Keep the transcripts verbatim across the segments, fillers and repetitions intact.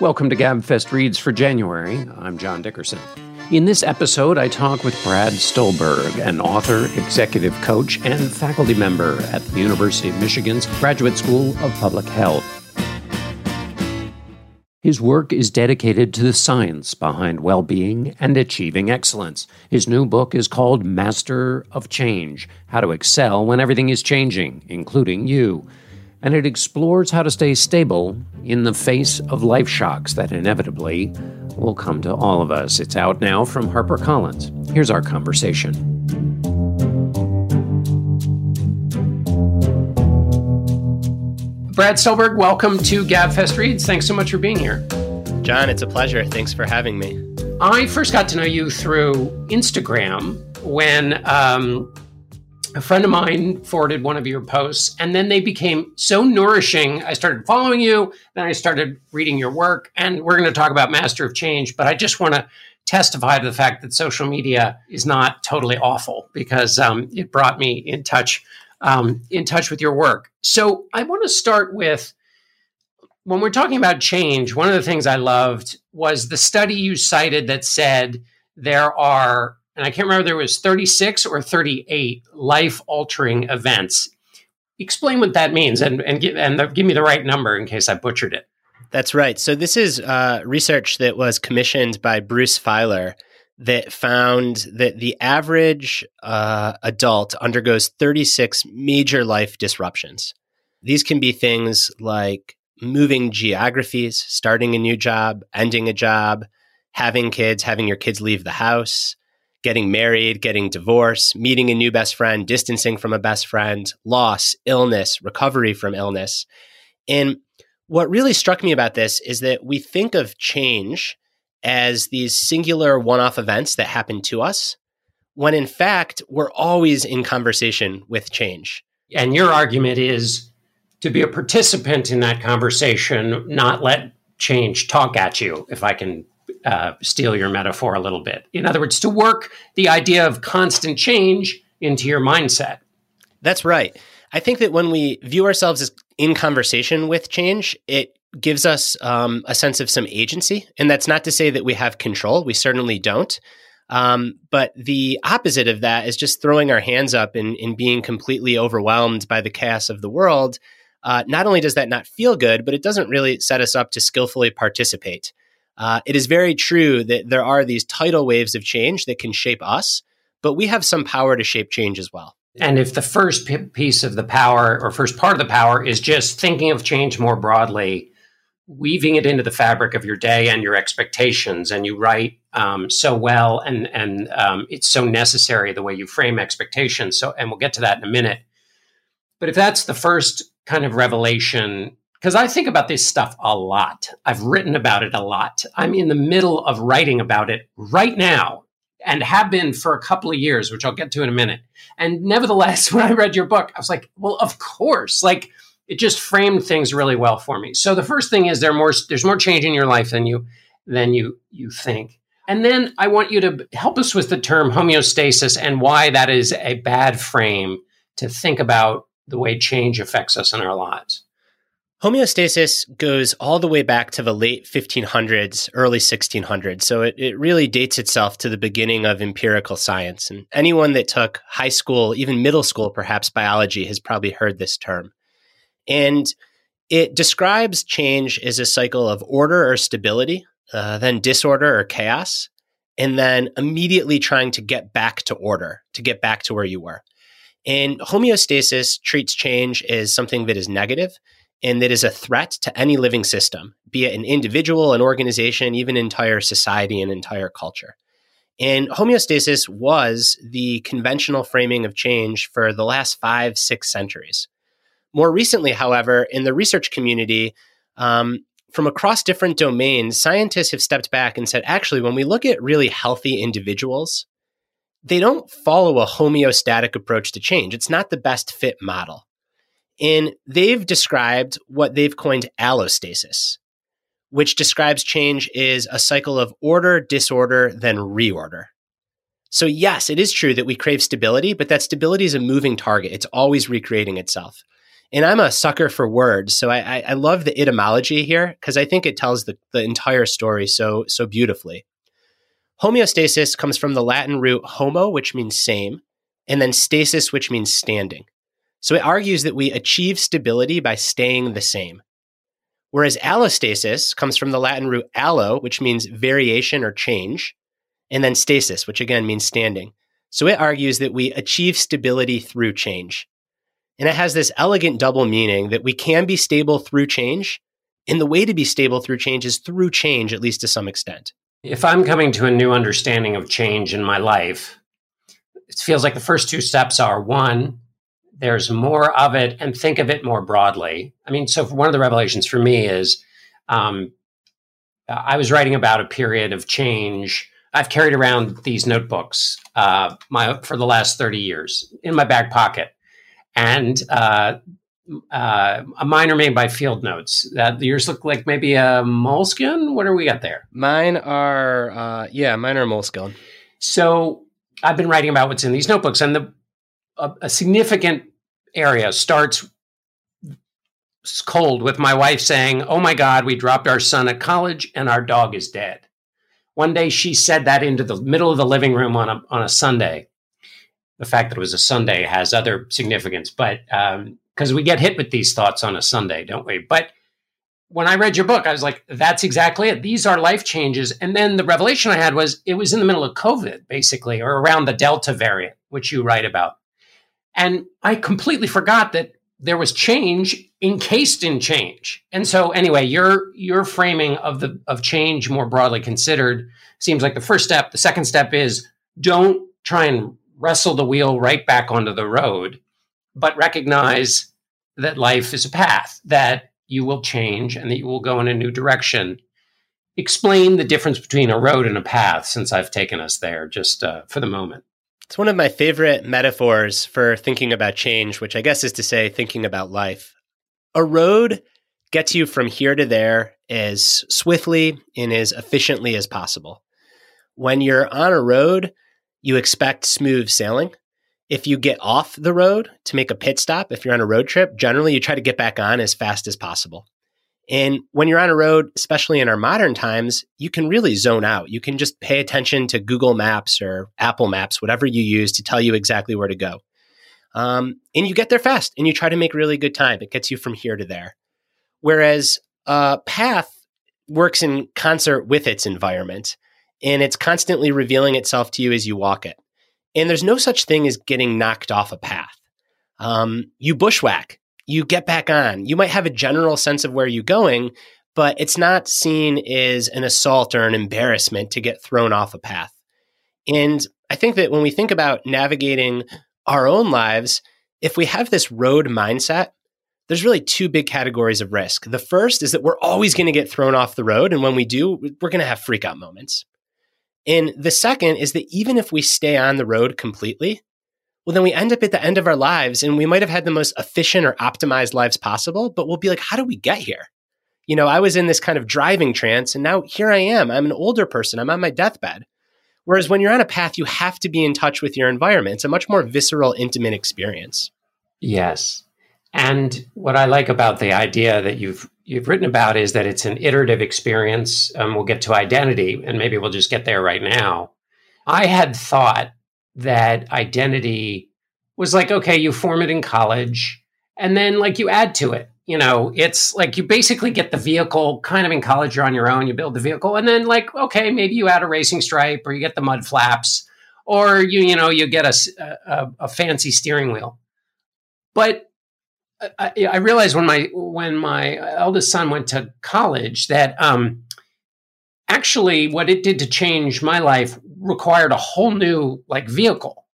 Welcome to Gabfest Reads for January. I'm John Dickerson. In this episode, I talk with Brad Stulberg, an author, executive coach, and faculty member at the University of Michigan's Graduate School of Public Health. His work is dedicated to the science behind well-being and achieving excellence. His new book is called Master of Change: How to Excel When Everything is Changing, Including You. And it explores how to stay stable in the face of life shocks that inevitably will come to all of us. It's out now from HarperCollins. Here's our conversation. Brad Stulberg, welcome to Gabfest Reads. Thanks so much for being here. John, it's a pleasure. Thanks for having me. I first got to know you through Instagram when... Um, A friend of mine forwarded one of your posts, and then they became so nourishing. I started following you, then I started reading your work, and we're going to talk about Master of Change, but I just want to testify to the fact that social media is not totally awful, because um, it brought me in touch, um, in touch with your work. So I want to start with, when we're talking about change, one of the things I loved was the study you cited that said there are, and I can't remember, there was thirty-six or thirty-eight life-altering events. Explain what that means, and and give, and the, give me the right number in case I butchered it. That's right. So this is uh, research that was commissioned by Bruce Feiler that found that the average uh, adult undergoes thirty-six major life disruptions. These can be things like moving geographies, starting a new job, ending a job, having kids, having your kids leave the house, getting married, getting divorced, meeting a new best friend, distancing from a best friend, loss, illness, recovery from illness. And what really struck me about this is that we think of change as these singular one-off events that happen to us, when in fact, we're always in conversation with change. And your argument is to be a participant in that conversation, not let change talk at you, if I can Uh, steal your metaphor a little bit. In other words, to work the idea of constant change into your mindset. That's right. I think that when we view ourselves as in conversation with change, it gives us um, a sense of some agency. And that's not to say that we have control. We certainly don't. Um, but the opposite of that is just throwing our hands up and, and being completely overwhelmed by the chaos of the world. Uh, not only does that not feel good, but it doesn't really set us up to skillfully participate. Uh, it is very true that there are these tidal waves of change that can shape us, but we have some power to shape change as well. And if the first p- piece of the power, or first part of the power, is just thinking of change more broadly, weaving it into the fabric of your day and your expectations, and you write um, so well, and and um, it's so necessary the way you frame expectations. So, and we'll get to that in a minute. But if that's the first kind of revelation, because I think about this stuff a lot. I've written about it a lot. I'm in the middle of writing about it right now, and have been for a couple of years, which I'll get to in a minute. And nevertheless, when I read your book, I was like, well, of course, like it just framed things really well for me. So the first thing is there more, there's more change in your life than you, than you, you think. And then I want you to help us with the term homeostasis and why that is a bad frame to think about the way change affects us in our lives. Homeostasis goes all the way back to the late fifteen hundreds, early sixteen hundreds. So it, it really dates itself to the beginning of empirical science. And anyone that took high school, even middle school, perhaps biology, has probably heard this term. And it describes change as a cycle of order or stability, uh, then disorder or chaos, and then immediately trying to get back to order, to get back to where you were. And homeostasis treats change as something that is negative, and that is a threat to any living system, be it an individual, an organization, even entire society and entire culture. And homeostasis was the conventional framing of change for the last five, six centuries. More recently, however, in the research community, um, from across different domains, scientists have stepped back and said, actually, when we look at really healthy individuals, they don't follow a homeostatic approach to change. It's not the best fit model. And they've described what they've coined allostasis, which describes change as a cycle of order, disorder, then reorder. So yes, it is true that we crave stability, but that stability is a moving target. It's always recreating itself. And I'm a sucker for words. So I, I, I love the etymology here because I think it tells the, the entire story so, so beautifully. Homeostasis comes from the Latin root homo, which means same, and then stasis, which means standing. So it argues that we achieve stability by staying the same. Whereas allostasis comes from the Latin root allo, which means variation or change, and then stasis, which again means standing. So it argues that we achieve stability through change. And it has this elegant double meaning that we can be stable through change, and the way to be stable through change is through change, at least to some extent. If I'm coming to a new understanding of change in my life, it feels like the first two steps are, one, there's more of it and think of it more broadly. I mean, so one of the revelations for me is um, I was writing about a period of change. I've carried around these notebooks uh, my for the last thirty years in my back pocket. And uh, uh, mine are made by Field Notes. Uh, yours look like maybe a moleskin. What do we got there? Mine are, uh, yeah, mine are moleskin. So I've been writing about what's in these notebooks. And the a significant area starts cold with my wife saying, "Oh my God, we dropped our son at college and our dog is dead." One day she said that into the middle of the living room on a, on a Sunday. The fact that it was a Sunday has other significance, but um, because we get hit with these thoughts on a Sunday, don't we? But when I read your book, I was like, that's exactly it. These are life changes. And then the revelation I had was it was in the middle of COVID, basically, or around the Delta variant, which you write about. And I completely forgot that there was change encased in change. And so anyway, your your framing of the of change more broadly considered seems like the first step. The second step is don't try and wrestle the wheel right back onto the road, but recognize that life is a path, that you will change and that you will go in a new direction. Explain the difference between a road and a path, since I've taken us there just uh, for the moment. It's one of my favorite metaphors for thinking about change, which I guess is to say thinking about life. A road gets you from here to there as swiftly and as efficiently as possible. When you're on a road, you expect smooth sailing. If you get off the road to make a pit stop, if you're on a road trip, generally you try to get back on as fast as possible. And when you're on a road, especially in our modern times, you can really zone out. You can just pay attention to Google Maps or Apple Maps, whatever you use to tell you exactly where to go. Um, and you get there fast and you try to make really good time. It gets you from here to there. Whereas a path works in concert with its environment and it's constantly revealing itself to you as you walk it. And there's no such thing as getting knocked off a path. Um, you bushwhack. You get back on. You might have a general sense of where you're going, but it's not seen as an assault or an embarrassment to get thrown off a path. And I think that when we think about navigating our own lives, if we have this road mindset, there's really two big categories of risk. The first is that we're always going to get thrown off the road. And when we do, we're going to have freak-out moments. And the second is that even if we stay on the road completely, well, then we end up at the end of our lives and we might have had the most efficient or optimized lives possible, but we'll be like, how do we get here? You know, I was in this kind of driving trance and now here I am. I'm an older person. I'm on my deathbed. Whereas when you're on a path, you have to be in touch with your environment. It's a much more visceral, intimate experience. Yes. And what I like about the idea that you've you've written about is that it's an iterative experience. Um, we'll get to identity and maybe we'll just get there right now. I had thought that identity was like, okay, you form it in college and then like you add to it. You know, it's like you basically get the vehicle kind of in college, you're on your own, you build the vehicle and then like, okay, maybe you add a racing stripe or you get the mud flaps or you, you know, you get a, a, a fancy steering wheel. But I, I realized when my, when my eldest son went to college that, um, actually what it did to change my life required a whole new like vehicle.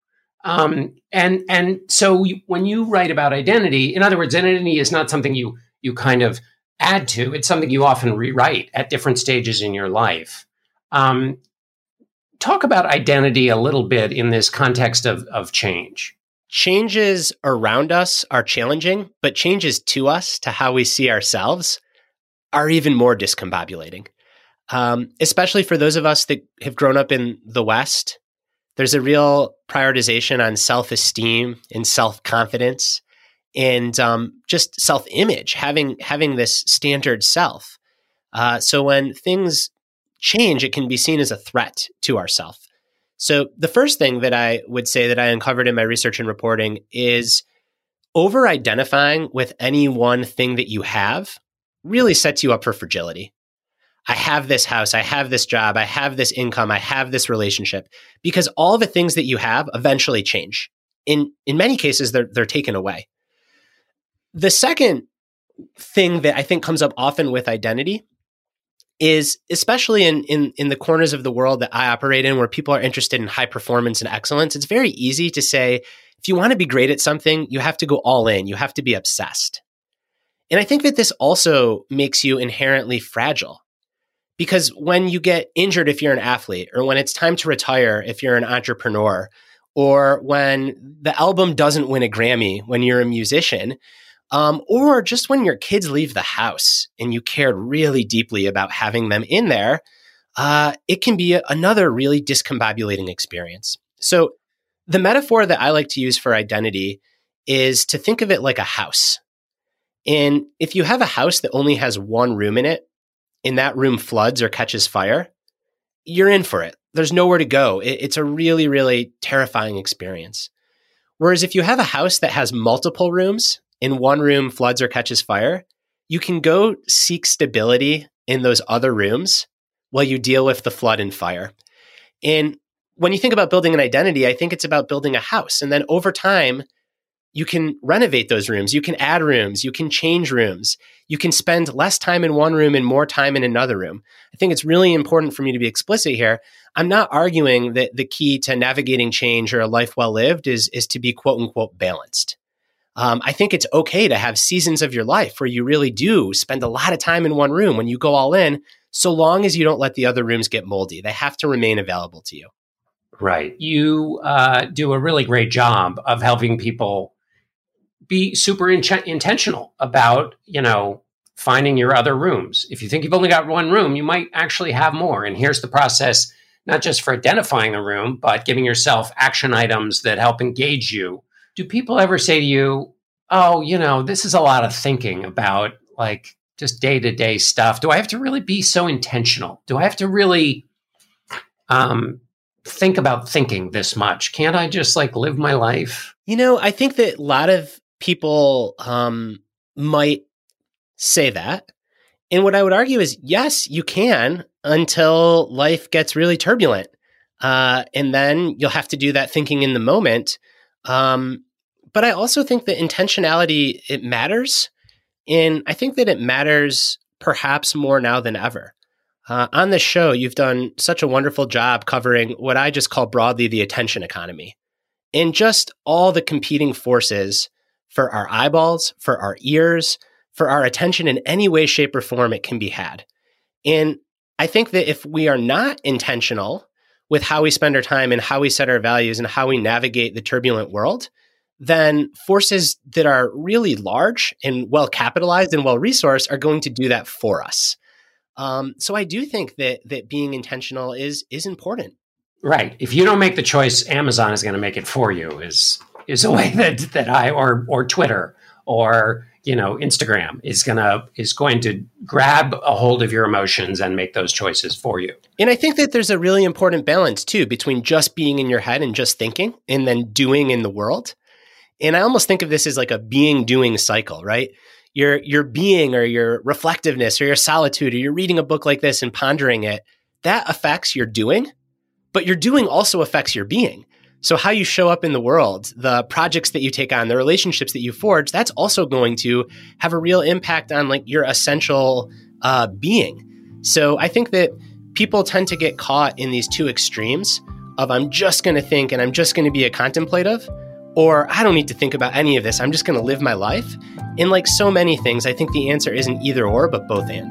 Um, and, and so you, when you write about identity, in other words, identity is not something you, you kind of add to, it's something you often rewrite at different stages in your life. Um, talk about identity a little bit in this context of, of change. Changes around us are challenging, but changes to us, to how we see ourselves, are even more discombobulating. Um, especially for those of us that have grown up in the West, there's a real prioritization on self-esteem and self-confidence. and um, just self-image, having having this standard self. Uh, so when things change, it can be seen as a threat to ourself. So the first thing that I would say that I uncovered in my research and reporting is over-identifying with any one thing that you have really sets you up for fragility. I have this house, I have this job, I have this income, I have this relationship, because all the things that you have eventually change. In in many cases, they're they're taken away. The second thing that I think comes up often with identity is, especially in, in, in the corners of the world that I operate in where people are interested in high performance and excellence, it's very easy to say, if you want to be great at something, you have to go all in, you have to be obsessed. And I think that this also makes you inherently fragile, because when you get injured, if you're an athlete, or when it's time to retire, if you're an entrepreneur, or when the album doesn't win a Grammy, when you're a musician, um, or just when your kids leave the house and you cared really deeply about having them in there, uh, it can be a, another really discombobulating experience. So the metaphor that I like to use for identity is to think of it like a house. And if you have a house that only has one room in it, and that room floods or catches fire, you're in for it. There's nowhere to go. It, it's a really, really terrifying experience. Whereas if you have a house that has multiple rooms and one room floods or catches fire, you can go seek stability in those other rooms while you deal with the flood and fire. And when you think about building an identity, I think it's about building a house. And then over time, you can renovate those rooms. You can add rooms. You can change rooms. You can spend less time in one room and more time in another room. I think it's really important for me to be explicit here. I'm not arguing that the key to navigating change or a life well lived is, is to be quote unquote balanced. Um, I think it's okay to have seasons of your life where you really do spend a lot of time in one room when you go all in, so long as you don't let the other rooms get moldy. They have to remain available to you. Right. You uh, do a really great job of helping people be super in- intentional about, you know, finding your other rooms. If you think you've only got one room, you might actually have more. And here's the process, not just for identifying a room, but giving yourself action items that help engage you. Do people ever say to you, oh, you know, this is a lot of thinking about like just day-to-day stuff. Do I have to really be so intentional? Do I have to really um, think about thinking this much? Can't I just like live my life? You know, I think that a lot of people um, might say that. And what I would argue is, yes, you can, until life gets really turbulent. Uh, and then you'll have to do that thinking in the moment. Um, but I also think that intentionality, it matters. And I think that it matters perhaps more now than ever. Uh, on this show, you've done such a wonderful job covering what I just call broadly the attention economy, and just all the competing forces for our eyeballs, for our ears, for our attention in any way, shape, or form it can be had. And I think that if we are not intentional with how we spend our time and how we set our values and how we navigate the turbulent world, then forces that are really large and well-capitalized and well-resourced are going to do that for us. Um, so I do think that that being intentional is is important. Right. If you don't make the choice, Amazon is going to make it for you is is a way that that I or or Twitter or, you know, Instagram is going to is going to grab a hold of your emotions and make those choices for you. And I think that there's a really important balance, too, between just being in your head and just thinking and then doing in the world. And I almost think of this as like a being doing cycle, right? Your your being or your reflectiveness or your solitude, or you're reading a book like this and pondering it, that affects your doing. But your doing also affects your being. So how you show up in the world, the projects that you take on, the relationships that you forge, that's also going to have a real impact on like your essential uh, being. So I think that people tend to get caught in these two extremes of I'm just going to think and I'm just going to be a contemplative, or I don't need to think about any of this. I'm just going to live my life. And like so many things, I think the answer isn't either or, but both and.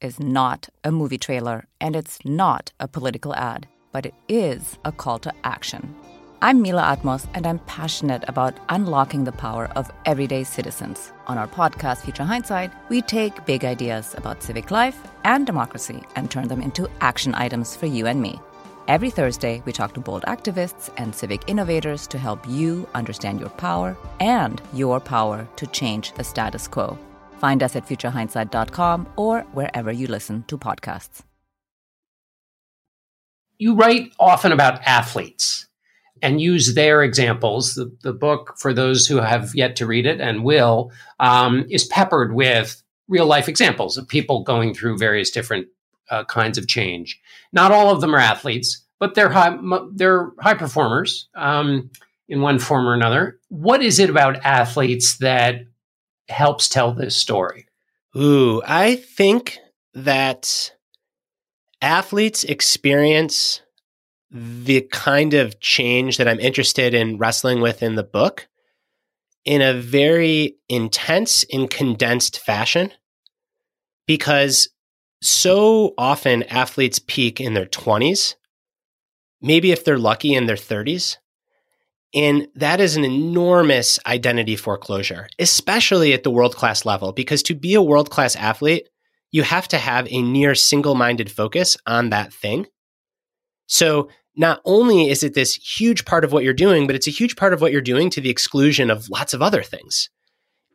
is not a movie trailer, and it's not a political ad, but it is a call to action. I'm Mila Atmos, and I'm passionate about unlocking the power of everyday citizens. On our podcast, Future Hindsight, we take big ideas about civic life and democracy and turn them into action items for you and me. Every Thursday, we talk to bold activists and civic innovators to help you understand your power and your power to change the status quo. Find us at future hindsight dot com or wherever you listen to podcasts. You write often about athletes and use their examples. The, the book, for those who have yet to read it and will, um, is peppered with real-life examples of people going through various different uh, kinds of change. Not all of them are athletes, but they're high, they're high performers um, in one form or another. What is it about athletes that helps tell this story? Ooh, I think that athletes experience the kind of change that I'm interested in wrestling with in the book in a very intense and condensed fashion, because so often athletes peak in their twenties, maybe if they're lucky in their thirties. And that is an enormous identity foreclosure, especially at the world-class level, because to be a world-class athlete, you have to have a near single-minded focus on that thing. So not only is it this huge part of what you're doing, but it's a huge part of what you're doing to the exclusion of lots of other things.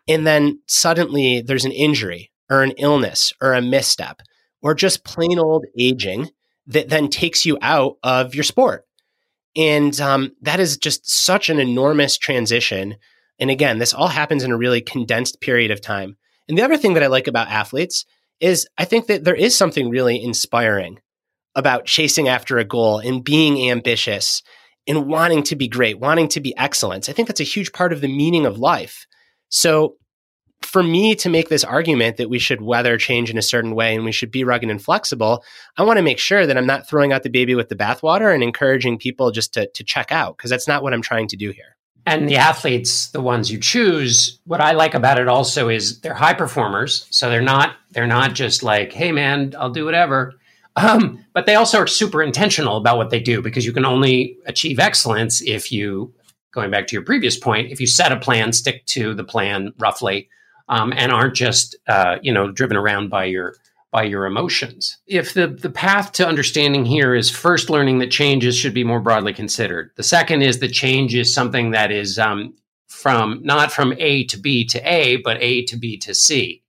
And then suddenly there's an injury or an illness or a misstep or just plain old aging that then takes you out of your sport. And um, that is just such an enormous transition. And again, this all happens in a really condensed period of time. And the other thing that I like about athletes is I think that there is something really inspiring about chasing after a goal and being ambitious and wanting to be great, wanting to be excellent. I think that's a huge part of the meaning of life. So for me to make this argument that we should weather change in a certain way and we should be rugged and flexible, I want to make sure that I'm not throwing out the baby with the bathwater and encouraging people just to, to check out, because that's not what I'm trying to do here. And the athletes, the ones you choose, what I like about it also is they're high performers. So they're not, they're not just like, hey man, I'll do whatever. Um, but they also are super intentional about what they do, because you can only achieve excellence if you, going back to your previous point, if you set a plan, stick to the plan roughly, um, and aren't just, uh, you know, driven around by your by your emotions. If the, the path to understanding here is first learning that changes should be more broadly considered. The second is that change is something that is um, from not from A to B to A, but A to B to C.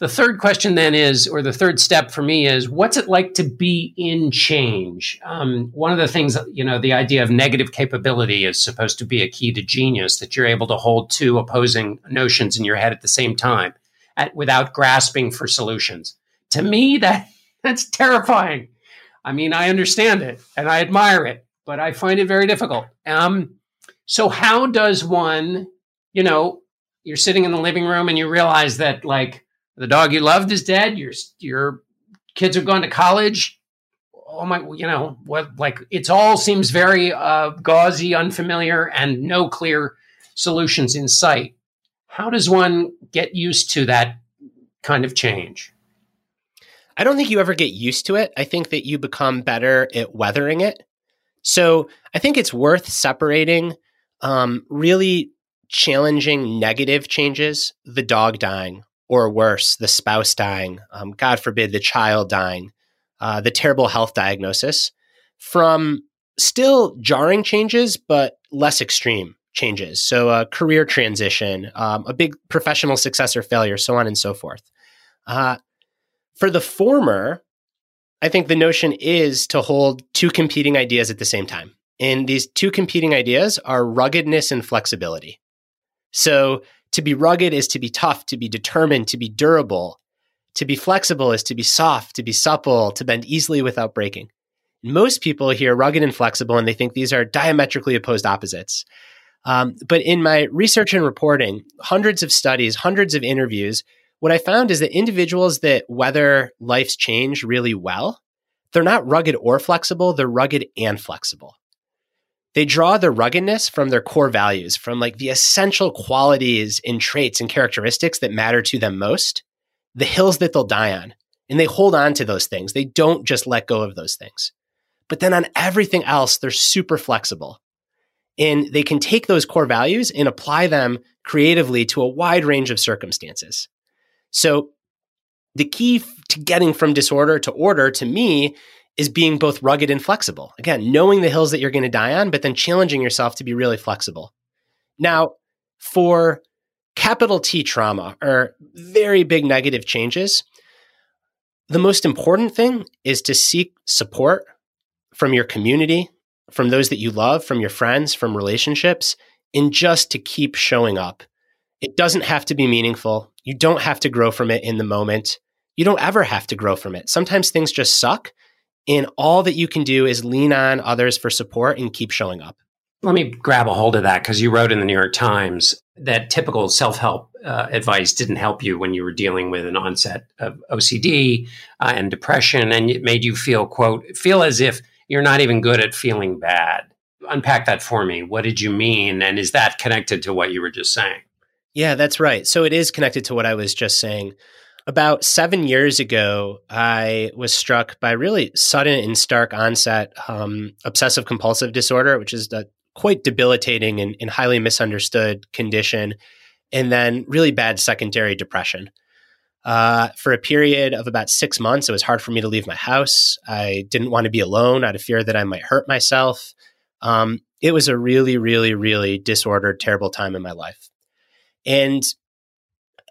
The third question then is, or the third step for me is, what's it like to be in change? Um, one of the things, you know, the idea of negative capability is supposed to be a key to genius, that you're able to hold two opposing notions in your head at the same time at, without grasping for solutions. To me, that that's terrifying. I mean, I understand it and I admire it, but I find it very difficult. Um, so how does one, you know, you're sitting in the living room and you realize that, like, the dog you loved is dead. Your your kids have gone to college. oh my, you know, what, like, it's all seems very uh, gauzy, unfamiliar, and no clear solutions in sight. How does one get used to that kind of change? I don't think you ever get used to it. I think that you become better at weathering it. So I think it's worth separating um, really challenging negative changes, the dog dying, or worse, the spouse dying, um, God forbid, the child dying, uh, the terrible health diagnosis, from still jarring changes, but less extreme changes. So a career transition, um, a big professional success or failure, so on and so forth. Uh, for the former, I think the notion is to hold two competing ideas at the same time. And these two competing ideas are ruggedness and flexibility. So to be rugged is to be tough, to be determined, to be durable. To be flexible is to be soft, to be supple, to bend easily without breaking. Most people hear rugged and flexible, and they think these are diametrically opposed opposites. Um, but in my research and reporting, hundreds of studies, hundreds of interviews, what I found is that individuals that weather life's change really well, they're not rugged or flexible, they're rugged and flexible. They draw their ruggedness from their core values, from like the essential qualities and traits and characteristics that matter to them most, the hills that they'll die on. And they hold on to those things. They don't just let go of those things. But then on everything else, they're super flexible. And they can take those core values and apply them creatively to a wide range of circumstances. So the key to getting from disorder to order, to me, is being both rugged and flexible. Again, knowing the hills that you're going to die on, but then challenging yourself to be really flexible. Now, for capital T trauma, or very big negative changes, the most important thing is to seek support from your community, from those that you love, from your friends, from relationships, and just to keep showing up. It doesn't have to be meaningful. You don't have to grow from it in the moment. You don't ever have to grow from it. Sometimes things just suck. And all that you can do is lean on others for support and keep showing up. Let me grab a hold of that, because you wrote in the New York Times that typical self-help uh, advice didn't help you when you were dealing with an onset of O C D uh, and depression, and it made you feel, quote, feel as if you're not even good at feeling bad. Unpack that for me. What did you mean? And is that connected to what you were just saying? Yeah, that's right. So it is connected to what I was just saying. About seven years ago, I was struck by really sudden and stark onset um, obsessive compulsive disorder, which is a quite debilitating and, and highly misunderstood condition, and then really bad secondary depression. Uh, for a period of about six months, it was hard for me to leave my house. I didn't want to be alone out of fear that I might hurt myself. Um, it was a really, really, really disordered, terrible time in my life. And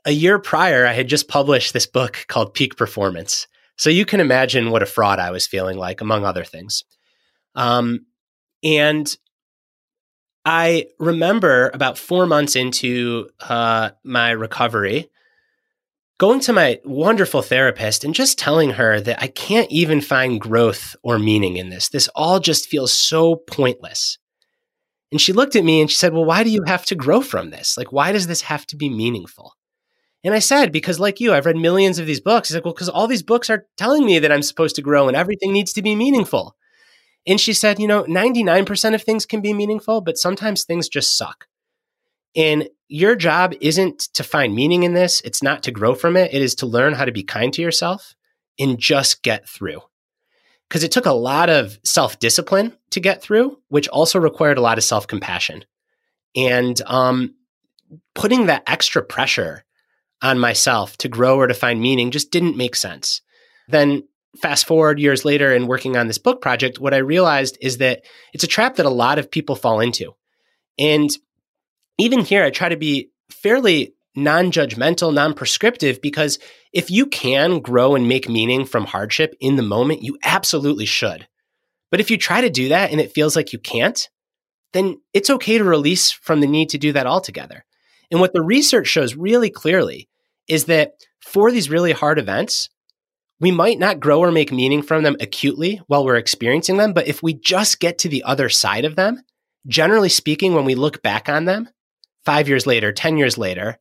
a year prior, I had just published this book called Peak Performance. So you can imagine what a fraud I was feeling like, among other things. Um, and I remember about four months into uh, my recovery, going to my wonderful therapist and just telling her that I can't even find growth or meaning in this. This all just feels so pointless. And she looked at me and she said, well, why do you have to grow from this? Like, why does this have to be meaningful? And I said, because like you, I've read millions of these books. She's like, well, because all these books are telling me that I'm supposed to grow and everything needs to be meaningful. And she said, you know, ninety-nine percent of things can be meaningful, but sometimes things just suck. And your job isn't to find meaning in this. It's not to grow from it. It is to learn how to be kind to yourself and just get through. Because it took a lot of self-discipline to get through, which also required a lot of self-compassion. And um, putting that extra pressure on myself to grow or to find meaning just didn't make sense. Then fast forward years later and working on this book project, what I realized is that it's a trap that a lot of people fall into. And even here, I try to be fairly non-judgmental, non-prescriptive, because if you can grow and make meaning from hardship in the moment, you absolutely should. But if you try to do that and it feels like you can't, then it's okay to release from the need to do that altogether. And what the research shows really clearly is that for these really hard events, we might not grow or make meaning from them acutely while we're experiencing them, but if we just get to the other side of them, generally speaking, when we look back on them five years later, ten years later,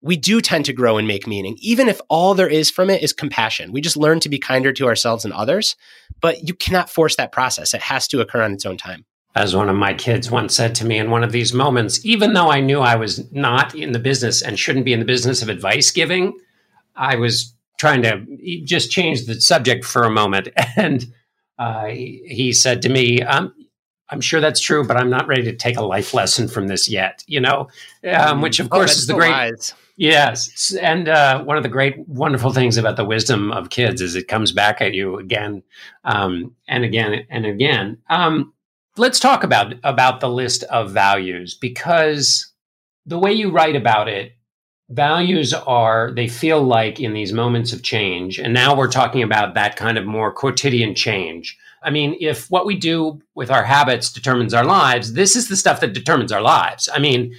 we do tend to grow and make meaning, even if all there is from it is compassion. We just learn to be kinder to ourselves and others, but you cannot force that process. It has to occur on its own time. As one of my kids once said to me in one of these moments, even though I knew I was not in the business and shouldn't be in the business of advice giving, I was trying to just change the subject for a moment. And uh, he, he said to me, um, I'm sure that's true, but I'm not ready to take a life lesson from this yet, you know, um, which, of course, oh, is the great. Wise. Yes. And uh, one of the great, wonderful things about the wisdom of kids is it comes back at you again um, and again and again. Um, let's talk about about the list of values, because the way you write about it, values are, they feel like in these moments of change, and now we're talking about that kind of more quotidian change. I mean, if what we do with our habits determines our lives, this is the stuff that determines our lives. I mean,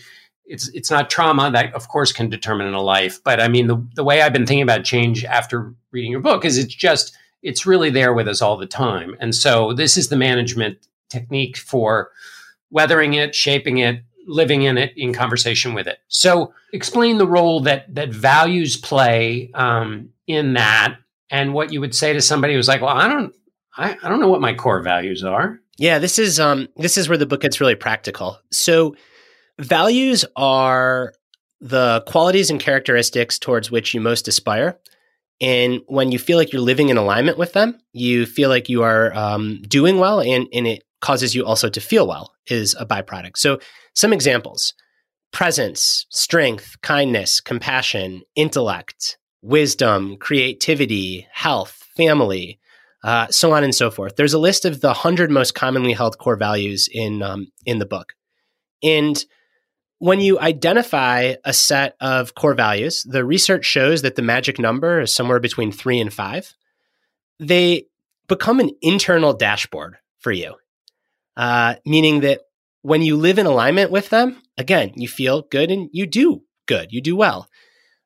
it's it's not trauma that, of course, can determine a life. But I mean, the, the way I've been thinking about change after reading your book is it's just, it's really there with us all the time. And so this is the management technique for weathering it, shaping it, living in it, in conversation with it. So explain the role that that values play um, in that, and what you would say to somebody who's like, well, I don't, I, I don't know what my core values are. Yeah, this is um, this is where the book gets really practical. So values are the qualities and characteristics towards which you most aspire. And when you feel like you're living in alignment with them, you feel like you are um, doing well, and, and it causes you also to feel well is a byproduct. So some examples: presence, strength, kindness, compassion, intellect, wisdom, creativity, health, family, uh, so on and so forth. There's a list of the one hundred most commonly held core values in um, in the book. And when you identify a set of core values, the research shows that the magic number is somewhere between three and five. They become an internal dashboard for you, uh, meaning that when you live in alignment with them, again, you feel good and you do good, you do well.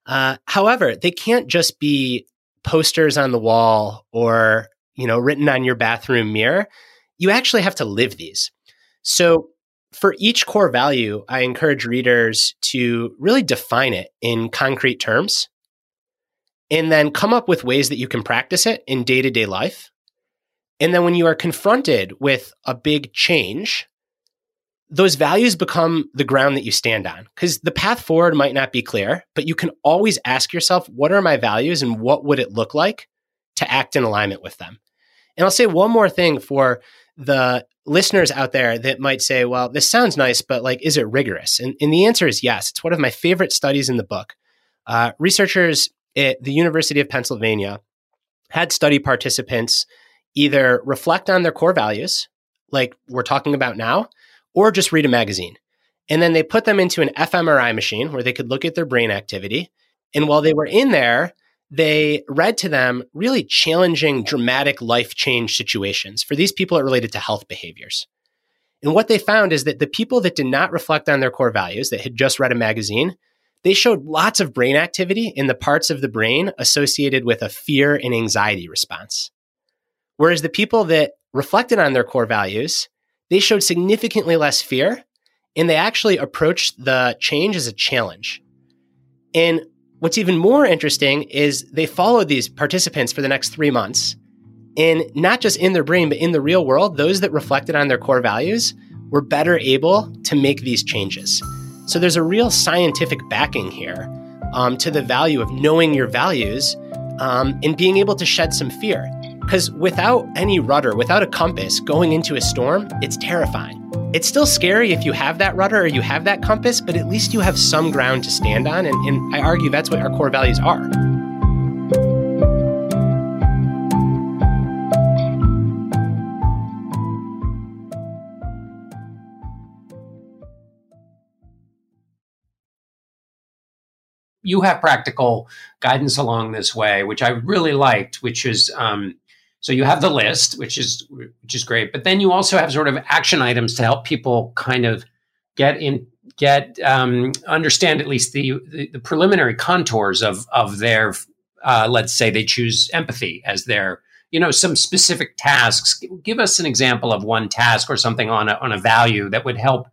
Uh, however, they can't just be posters on the wall or, you know, written on your bathroom mirror. You actually have to live these. So for each core value, I encourage readers to really define it in concrete terms and then come up with ways that you can practice it in day-to-day life. And then when you are confronted with a big change, those values become the ground that you stand on, because the path forward might not be clear, but you can always ask yourself, what are my values and what would it look like to act in alignment with them? And I'll say one more thing for the listeners out there that might say, well, this sounds nice, but like, is it rigorous? And, and the answer is yes. It's one of my favorite studies in the book. Uh, researchers at the University of Pennsylvania had study participants either reflect on their core values, like we're talking about now, or just read a magazine. And then they put them into an fMRI machine where they could look at their brain activity. And while they were in there, they read to them really challenging, dramatic life change situations. For these people, it related to health behaviors. And what they found is that the people that did not reflect on their core values, that had just read a magazine, they showed lots of brain activity in the parts of the brain associated with a fear and anxiety response. Whereas the people that reflected on their core values, they showed significantly less fear, and they actually approached the change as a challenge. And what's even more interesting is they followed these participants for the next three months. And not just in their brain, but in the real world, those that reflected on their core values were better able to make these changes. So there's a real scientific backing here um, to the value of knowing your values um, and being able to shed some fear. Because without any rudder, without a compass, going into a storm, it's terrifying. It's still scary if you have that rudder or you have that compass, but at least you have some ground to stand on. And, and I argue that's what our core values are. You have practical guidance along this way, which I really liked, which is, um, so you have the list, which is which is great, but then you also have sort of action items to help people kind of get in, get um, understand at least the, the the preliminary contours of of their. Uh, let's say they choose empathy as their, you know, some specific tasks. Give us an example of one task or something on a, on a value that would help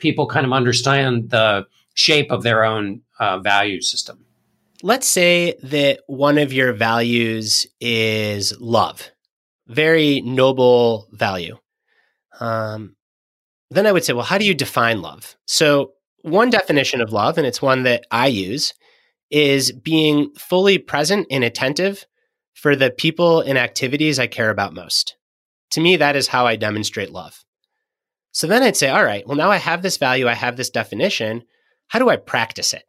people kind of understand the shape of their own uh, value system. Let's say that one of your values is love. very noble value. Um, then I would say, well, how do you define love? So one definition of love, and it's one that I use, is being fully present and attentive for the people and activities I care about most. To me, that is how I demonstrate love. So then I'd say, all right, well, now I have this value, I have this definition. How do I practice it?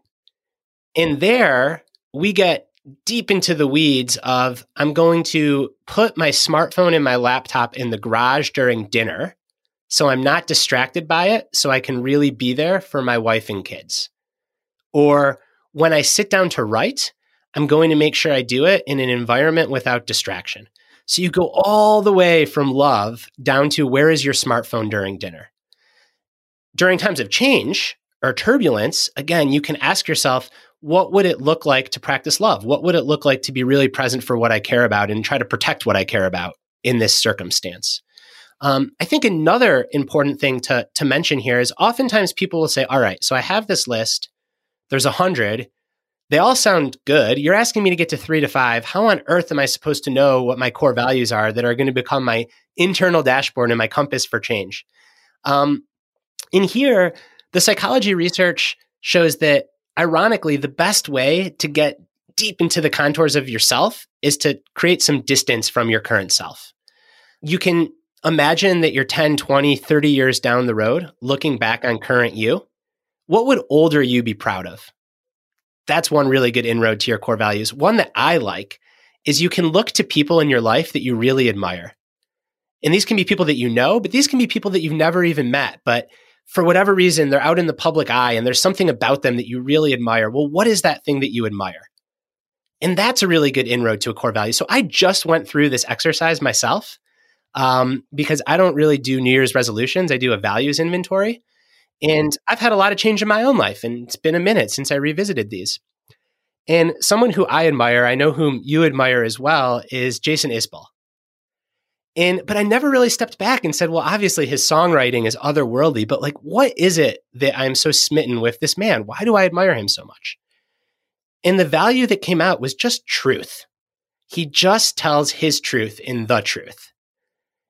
And there we get deep into the weeds of, I'm going to put my smartphone and my laptop in the garage during dinner so I'm not distracted by it, so I can really be there for my wife and kids. Or when I sit down to write, I'm going to make sure I do it in an environment without distraction. So you go all the way from love down to where is your smartphone during dinner. During times of change or turbulence, again, you can ask yourself, what would it look like to practice love? What would it look like to be really present for what I care about and try to protect what I care about in this circumstance? Um, I think another important thing to, to mention here is oftentimes people will say, all right, so I have this list, there's a hundred, they all sound good. You're asking me to get to three to five. How on earth am I supposed to know what my core values are that are going to become my internal dashboard and my compass for change? Um, in here, the psychology research shows that, ironically, the best way to get deep into the contours of yourself is to create some distance from your current self. You can imagine that you're ten, twenty, thirty years down the road, looking back on current you. What would older you be proud of? That's one really good inroad to your core values. One that I like is you can look to people in your life that you really admire. And these can be people that you know, but these can be people that you've never even met. But for whatever reason, they're out in the public eye and there's something about them that you really admire. Well, what is that thing that you admire? And that's a really good inroad to a core value. So I just went through this exercise myself um, because I don't really do New Year's resolutions. I do a values inventory. And I've had a lot of change in my own life, and it's been a minute since I revisited these. And someone who I admire, I know whom you admire as well, is Jason Isbell. And but I never really stepped back and said, well, obviously his songwriting is otherworldly, but like, what is it that I'm so smitten with this man? Why do I admire him so much? And the value that came out was just truth. He just tells his truth in the truth.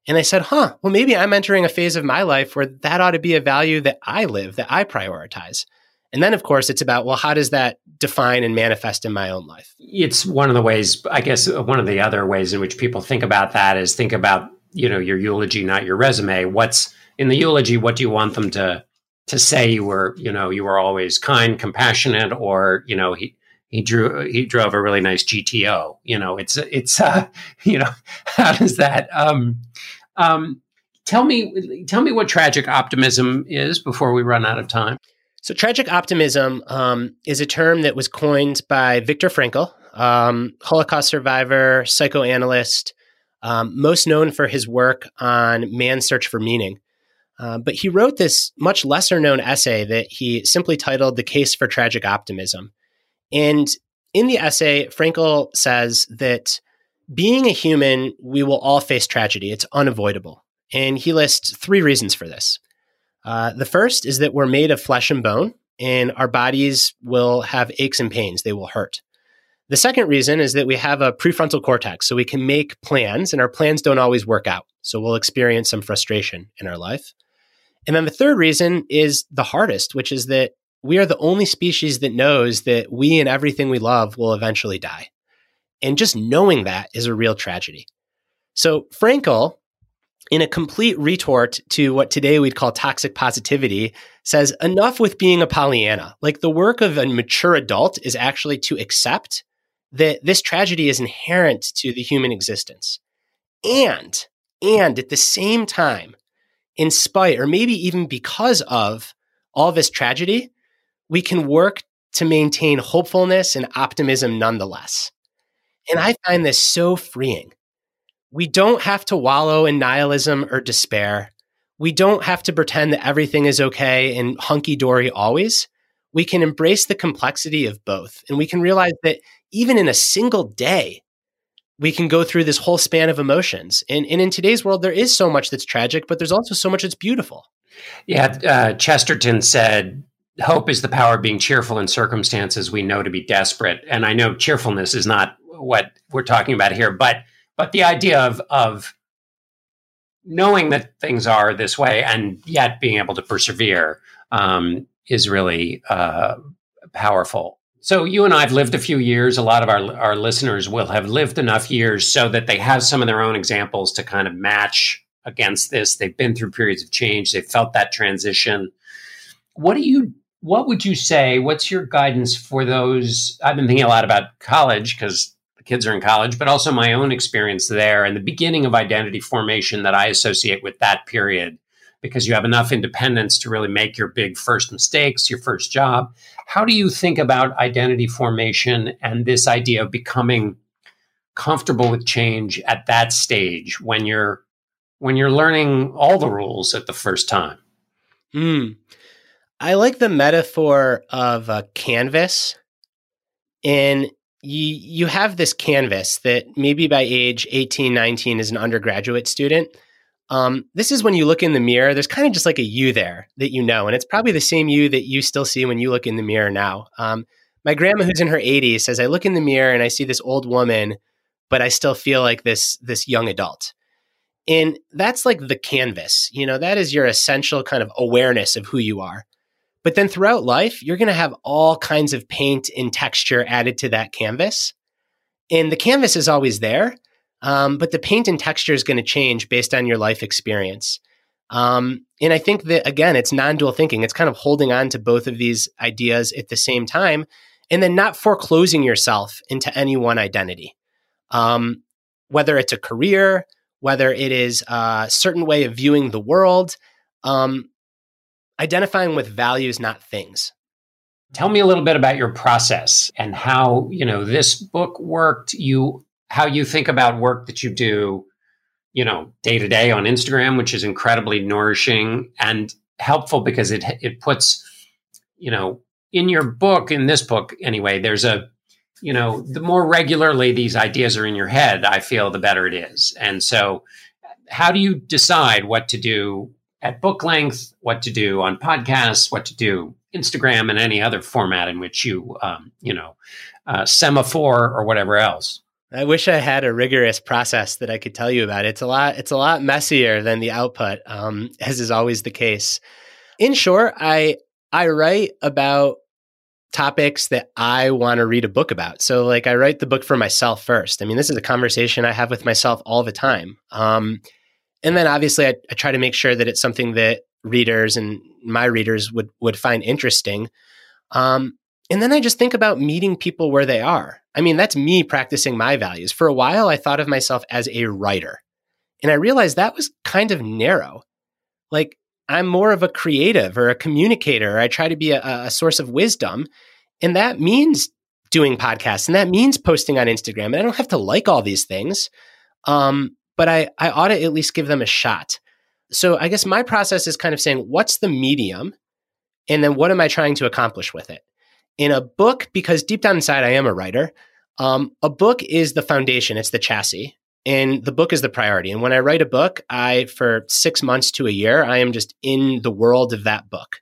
And I said, huh, well, maybe I'm entering a phase of my life where that ought to be a value that I live, that I prioritize. And then, of course, it's about, well, how does that define and manifest in my own life? It's one of the ways, I guess, one of the other ways in which people think about that is think about, you know, your eulogy, not your resume. What's in the eulogy? What do you want them to to say? You were, you know, you were always kind, compassionate, or, you know, he... He drew. He drove a really nice G T O. You know, it's it's. Uh, you know, how does that? Um, um, tell me, tell me what tragic optimism is before we run out of time. So, tragic optimism um, is a term that was coined by Viktor Frankl, um, Holocaust survivor, psychoanalyst, um, most known for his work on man's search for meaning. Uh, but he wrote this much lesser known essay that he simply titled "The Case for Tragic Optimism." And in the essay, Frankl says that being a human, we will all face tragedy. It's unavoidable. And he lists three reasons for this. Uh, the first is that we're made of flesh and bone, and our bodies will have aches and pains. They will hurt. The second reason is that we have a prefrontal cortex, so we can make plans, and our plans don't always work out. So we'll experience some frustration in our life. And then the third reason is the hardest, which is that we are the only species that knows that we and everything we love will eventually die. And just knowing that is a real tragedy. So Frankl, in a complete retort to what today we'd call toxic positivity, says enough with being a Pollyanna. Like, the work of a mature adult is actually to accept that this tragedy is inherent to the human existence. And, and at the same time, in spite, or maybe even because of all this tragedy, we can work to maintain hopefulness and optimism nonetheless. And I find this so freeing. We don't have to wallow in nihilism or despair. We don't have to pretend that everything is okay and hunky-dory always. We can embrace the complexity of both. And we can realize that even in a single day, we can go through this whole span of emotions. And, and in today's world, there is so much that's tragic, but there's also so much that's beautiful. Yeah, uh, Chesterton said, hope is the power of being cheerful in circumstances we know to be desperate. And I know cheerfulness is not what we're talking about here, but But the idea of of knowing that things are this way and yet being able to persevere um, is really uh, powerful. So you and I have lived a few years. A lot of our, our listeners will have lived enough years so that they have some of their own examples to kind of match against this. They've been through periods of change. They've felt that transition. What do you, what would you say, what's your guidance for those? I've been thinking a lot about college because the kids are in college, but also my own experience there and the beginning of identity formation that I associate with that period, because you have enough independence to really make your big first mistakes, your first job. How do you think about identity formation and this idea of becoming comfortable with change at that stage when you're when you're learning all the rules at the first time? Mm. I like the metaphor of a canvas. And you, you have this canvas that maybe by age eighteen, nineteen as an undergraduate student, Um, this is when you look in the mirror, there's kind of just like a you there that you know, and it's probably the same you that you still see when you look in the mirror now. Um, my grandma, who's in her eighties, says, I look in the mirror and I see this old woman, but I still feel like this, this young adult. And that's like the canvas, you know, that is your essential kind of awareness of who you are. But then throughout life, you're going to have all kinds of paint and texture added to that canvas. And the canvas is always there. Um, but the paint and texture is going to change based on your life experience. Um, and I think that, again, it's non-dual thinking. It's kind of holding on to both of these ideas at the same time and then not foreclosing yourself into any one identity, um, whether it's a career, whether it is a certain way of viewing the world, um, identifying with values, not things. Tell me a little bit about your process and how, you know, this book worked. You how you think about work that you do, you know, day to day on Instagram, which is incredibly nourishing and helpful because it it puts, you know, in your book, in this book anyway, there's a, you know, the more regularly these ideas are in your head, I feel the better it is. And so how do you decide what to do at book length, what to do on podcasts, what to do Instagram and any other format in which you, um, you know, uh, semaphore or whatever else? I wish I had a rigorous process that I could tell you about. It's a lot, it's a lot messier than the output, um, as is always the case. In short, I I write about topics that I want to read a book about. So like I write the book for myself first. I mean, this is a conversation I have with myself all the time. Um, and then obviously I, I try to make sure that it's something that readers and my readers would would find interesting. Um, And then I just think about meeting people where they are. I mean, that's me practicing my values. For a while, I thought of myself as a writer. And I realized that was kind of narrow. Like, I'm more of a creative or a communicator. I try to be a, a source of wisdom. And that means doing podcasts. And that means posting on Instagram. And I don't have to like all these things. Um, but I, I ought to at least give them a shot. So I guess my process is kind of saying, what's the medium? And then what am I trying to accomplish with it? In a book, because deep down inside, I am a writer, um, a book is the foundation. It's the chassis. And the book is the priority. And when I write a book, I, for six months to a year, I am just in the world of that book.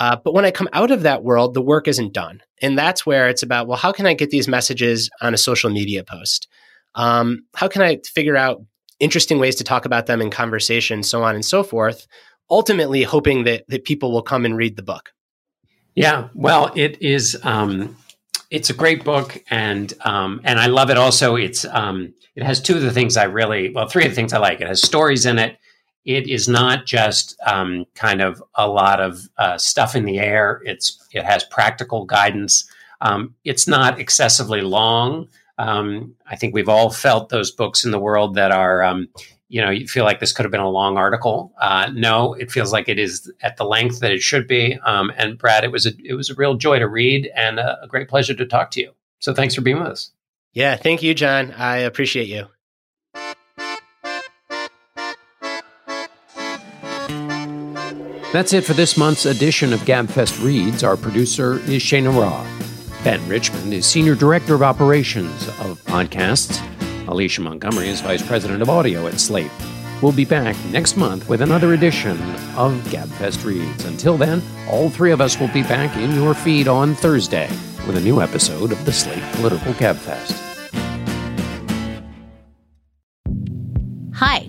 Uh, but when I come out of that world, the work isn't done. And that's where it's about, well, how can I get these messages on a social media post? Um, how can I figure out interesting ways to talk about them in conversation, so on and so forth, ultimately hoping that that people will come and read the book. Yeah, well, it is. Um, it's a great book, and um, and I love it. Also, it's um, it has two of the things I really well, three of the things I like. It has stories in it. It is not just um, kind of a lot of uh, stuff in the air. It's it has practical guidance. Um, it's not excessively long. Um, I think we've all felt those books in the world that are. Um, You know, you feel like this could have been a long article. Uh, no, it feels like it is at the length that it should be. Um, and Brad, it was a it was a real joy to read and a, a great pleasure to talk to you. So thanks for being with us. Yeah, thank you, John. I appreciate you. That's it for this month's edition of Gabfest Reads. Our producer is Cheyna Roth. Ben Richmond is Senior Director of Operations of Podcasts. Alicia Montgomery is Vice President of Audio at Slate. We'll be back next month with another edition of Gabfest Reads. Until then, all three of us will be back in your feed on Thursday with a new episode of the Slate Political Gabfest. Hi,